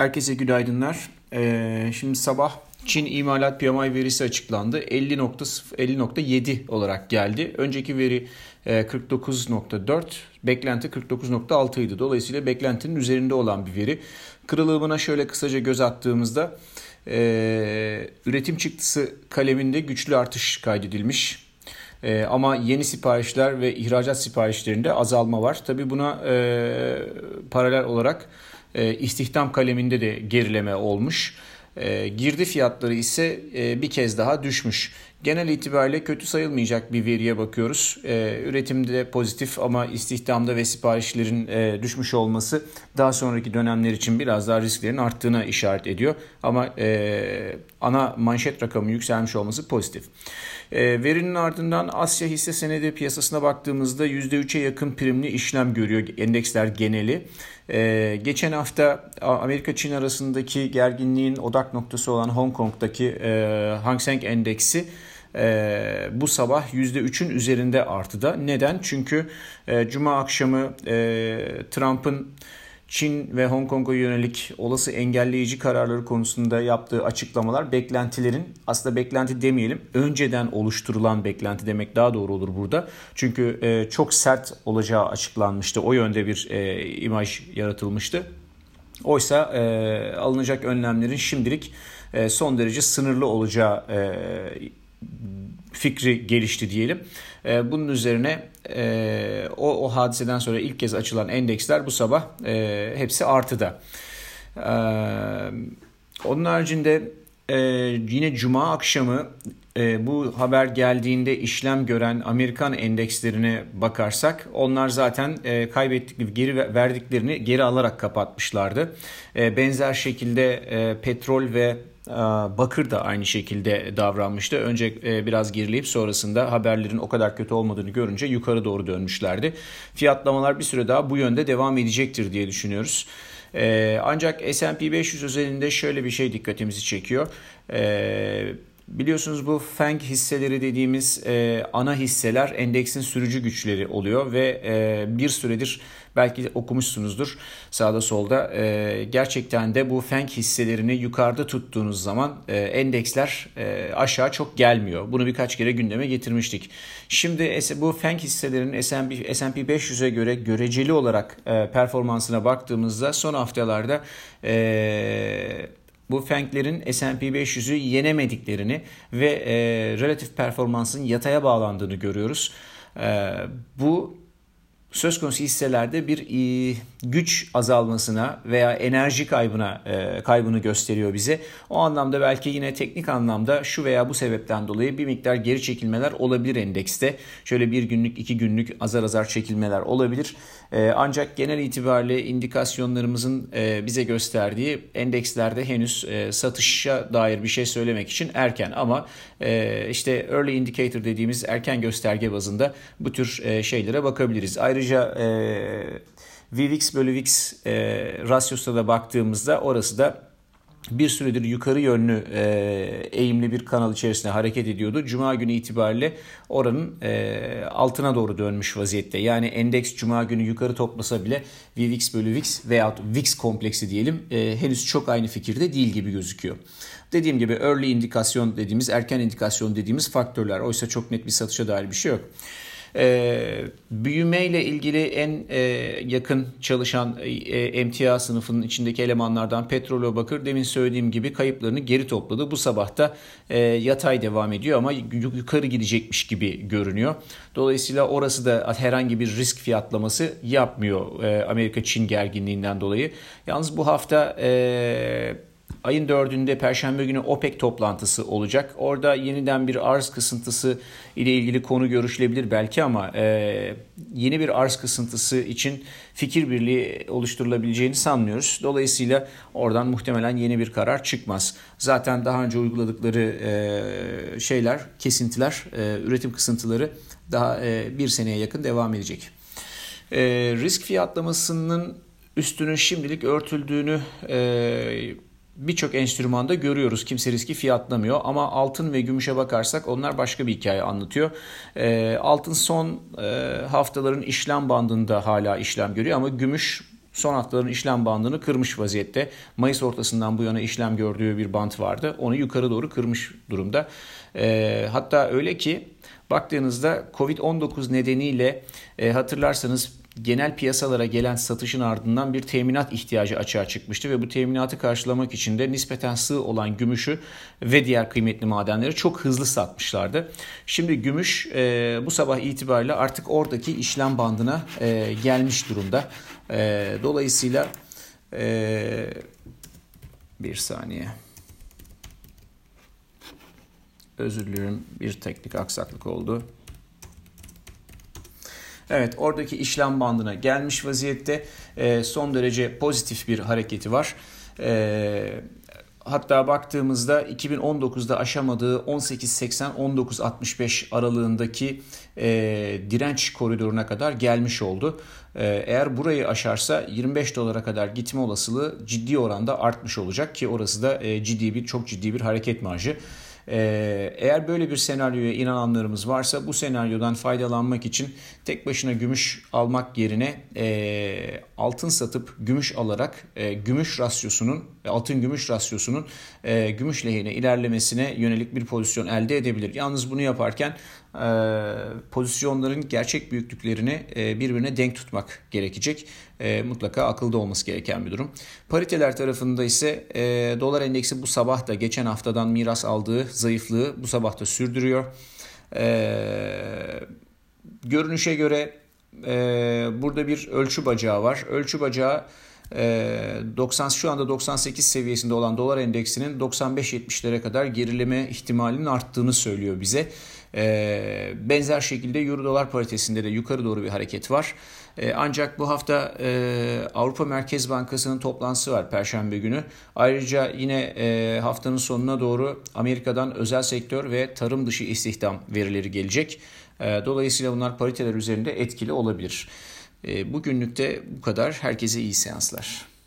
Herkese günaydınlar. Şimdi sabah Çin imalat PMI verisi açıklandı. 50.7 olarak geldi. Önceki veri 49.4, beklenti 49.6 idi. Dolayısıyla beklentinin üzerinde olan bir veri. Kırılımına şöyle kısaca göz attığımızda üretim çıktısı kaleminde güçlü artış kaydedilmiş. Ama yeni siparişler ve ihracat siparişlerinde azalma var. Tabii buna paralel olarak istihdam kaleminde de gerileme olmuş. Girdi fiyatları ise bir kez daha düşmüş. Genel itibariyle kötü sayılmayacak bir veriye bakıyoruz. Üretimde pozitif ama istihdamda ve siparişlerin düşmüş olması daha sonraki dönemler için biraz daha risklerin arttığına işaret ediyor. Ama ana manşet rakamı yükselmiş olması pozitif. Verinin ardından Asya hisse senedi piyasasına baktığımızda %3'e yakın primli işlem görüyor endeksler geneli. Geçen hafta Amerika-Çin arasındaki gerginliğin odak noktası olan Hong Kong'daki Hang Seng Endeksi bu sabah %3'ün üzerinde artıda. Neden? Çünkü Cuma akşamı Trump'ın Çin ve Hong Kong'a yönelik olası engelleyici kararları konusunda yaptığı açıklamalar beklentilerin, aslında beklenti demeyelim, önceden oluşturulan beklenti demek daha doğru olur burada. Çünkü çok sert olacağı açıklanmıştı. O yönde bir imaj yaratılmıştı. Oysa alınacak önlemlerin şimdilik son derece sınırlı olacağı fikri gelişti diyelim. Bunun üzerine o hadiseden sonra ilk kez açılan endeksler bu sabah hepsi artıda. Onun haricinde yine Cuma akşamı bu haber geldiğinde işlem gören Amerikan endekslerine bakarsak onlar zaten verdiklerini geri alarak kapatmışlardı. Benzer şekilde petrol ve bakır da aynı şekilde davranmıştı. Önce biraz gerileyip sonrasında haberlerin o kadar kötü olmadığını görünce yukarı doğru dönmüşlerdi. Fiyatlamalar bir süre daha bu yönde devam edecektir diye düşünüyoruz. Ancak S&P 500 özelinde şöyle bir şey dikkatimizi çekiyor. Biliyorsunuz bu FANG hisseleri dediğimiz ana hisseler endeksin sürücü güçleri oluyor ve bir süredir belki okumuşsunuzdur sağda solda. Gerçekten de bu FANG hisselerini yukarıda tuttuğunuz zaman endeksler aşağı çok gelmiyor. Bunu birkaç kere gündeme getirmiştik. Şimdi bu FANG hisselerinin S&P 500'e göre göreceli olarak performansına baktığımızda son haftalarda bu FANG'lerin S&P 500'ü yenemediklerini ve relatif performansın yataya bağlandığını görüyoruz. Bu söz konusu hisselerde bir güç azalmasına veya enerji kaybını gösteriyor bize. O anlamda belki yine teknik anlamda şu veya bu sebepten dolayı bir miktar geri çekilmeler olabilir endekste. Şöyle bir günlük, iki günlük azar azar çekilmeler olabilir. Ancak genel itibariyle indikasyonlarımızın bize gösterdiği endekslerde henüz satışa dair bir şey söylemek için erken. Ama işte early indicator dediğimiz erken gösterge bazında bu tür şeylere bakabiliriz. Ayrıca VIX bölü VIX rasyosuna da baktığımızda orası da bir süredir yukarı yönlü eğimli bir kanal içerisinde hareket ediyordu. Cuma günü itibariyle oranın altına doğru dönmüş vaziyette. Yani endeks Cuma günü yukarı toplasa bile VIX bölü VIX veya VIX kompleksi diyelim henüz çok aynı fikirde değil gibi gözüküyor. Dediğim gibi early indikasyon dediğimiz, erken indikasyon dediğimiz faktörler. Oysa çok net bir satışa dair bir şey yok. Büyümeyle ilgili en yakın çalışan emtia sınıfının içindeki elemanlardan petrol ve bakır demin söylediğim gibi kayıplarını geri topladı. Bu sabah da yatay devam ediyor ama yukarı gidecekmiş gibi görünüyor. Dolayısıyla orası da herhangi bir risk fiyatlaması yapmıyor Amerika-Çin gerginliğinden dolayı. Yalnız bu hafta ayın 4'ünde Perşembe günü OPEC toplantısı olacak. Orada yeniden bir arz kısıntısı ile ilgili konu görüşülebilir belki ama yeni bir arz kısıntısı için fikir birliği oluşturulabileceğini sanmıyoruz. Dolayısıyla oradan muhtemelen yeni bir karar çıkmaz. Zaten daha önce uyguladıkları kesintiler, üretim kısıntıları daha bir seneye yakın devam edecek. Risk fiyatlamasının üstünün şimdilik örtüldüğünü birçok enstrümanda görüyoruz. Kimse riski fiyatlamıyor ama altın ve gümüşe bakarsak onlar başka bir hikaye anlatıyor. Altın son haftaların işlem bandında hala işlem görüyor ama gümüş son haftaların işlem bandını kırmış vaziyette. Mayıs ortasından bu yana işlem gördüğü bir bant vardı. Onu yukarı doğru kırmış durumda. Hatta öyle ki baktığınızda Covid-19 nedeniyle hatırlarsanız genel piyasalara gelen satışın ardından bir teminat ihtiyacı açığa çıkmıştı ve bu teminatı karşılamak için de nispeten sığ olan gümüşü ve diğer kıymetli madenleri çok hızlı satmışlardı. Şimdi gümüş bu sabah itibariyle artık oradaki işlem bandına gelmiş durumda. Dolayısıyla bir saniye. Özür dilerim, bir teknik aksaklık oldu. Evet, oradaki işlem bandına gelmiş vaziyette son derece pozitif bir hareketi var. Hatta baktığımızda 2019'da aşamadığı 18.80-19.65 aralığındaki direnç koridoruna kadar gelmiş oldu. Eğer burayı aşarsa 25 dolara kadar gitme olasılığı ciddi oranda artmış olacak ki orası da çok ciddi bir hareket marjı. Eğer böyle bir senaryoya inananlarımız varsa bu senaryodan faydalanmak için tek başına gümüş almak yerine altın satıp gümüş alarak altın gümüş rasyosunun gümüş lehine ilerlemesine yönelik bir pozisyon elde edebilir. Yalnız bunu yaparken pozisyonların gerçek büyüklüklerini birbirine denk tutmak gerekecek. Mutlaka akılda olması gereken bir durum. Pariteler tarafında ise dolar endeksi bu sabah da geçen haftadan miras aldığı zayıflığı bu sabah da sürdürüyor. Görünüşe göre burada bir ölçü bacağı var. Ölçü bacağı şu anda 98 seviyesinde olan dolar endeksinin 95-70'lere kadar gerileme ihtimalinin arttığını söylüyor bize. Benzer şekilde euro dolar paritesinde de yukarı doğru bir hareket var. Ancak bu hafta Avrupa Merkez Bankası'nın toplantısı var Perşembe günü. Ayrıca yine haftanın sonuna doğru Amerika'dan özel sektör ve tarım dışı istihdam verileri gelecek. Dolayısıyla bunlar pariteler üzerinde etkili olabilir. Bugünlük de bu kadar. Herkese iyi seanslar.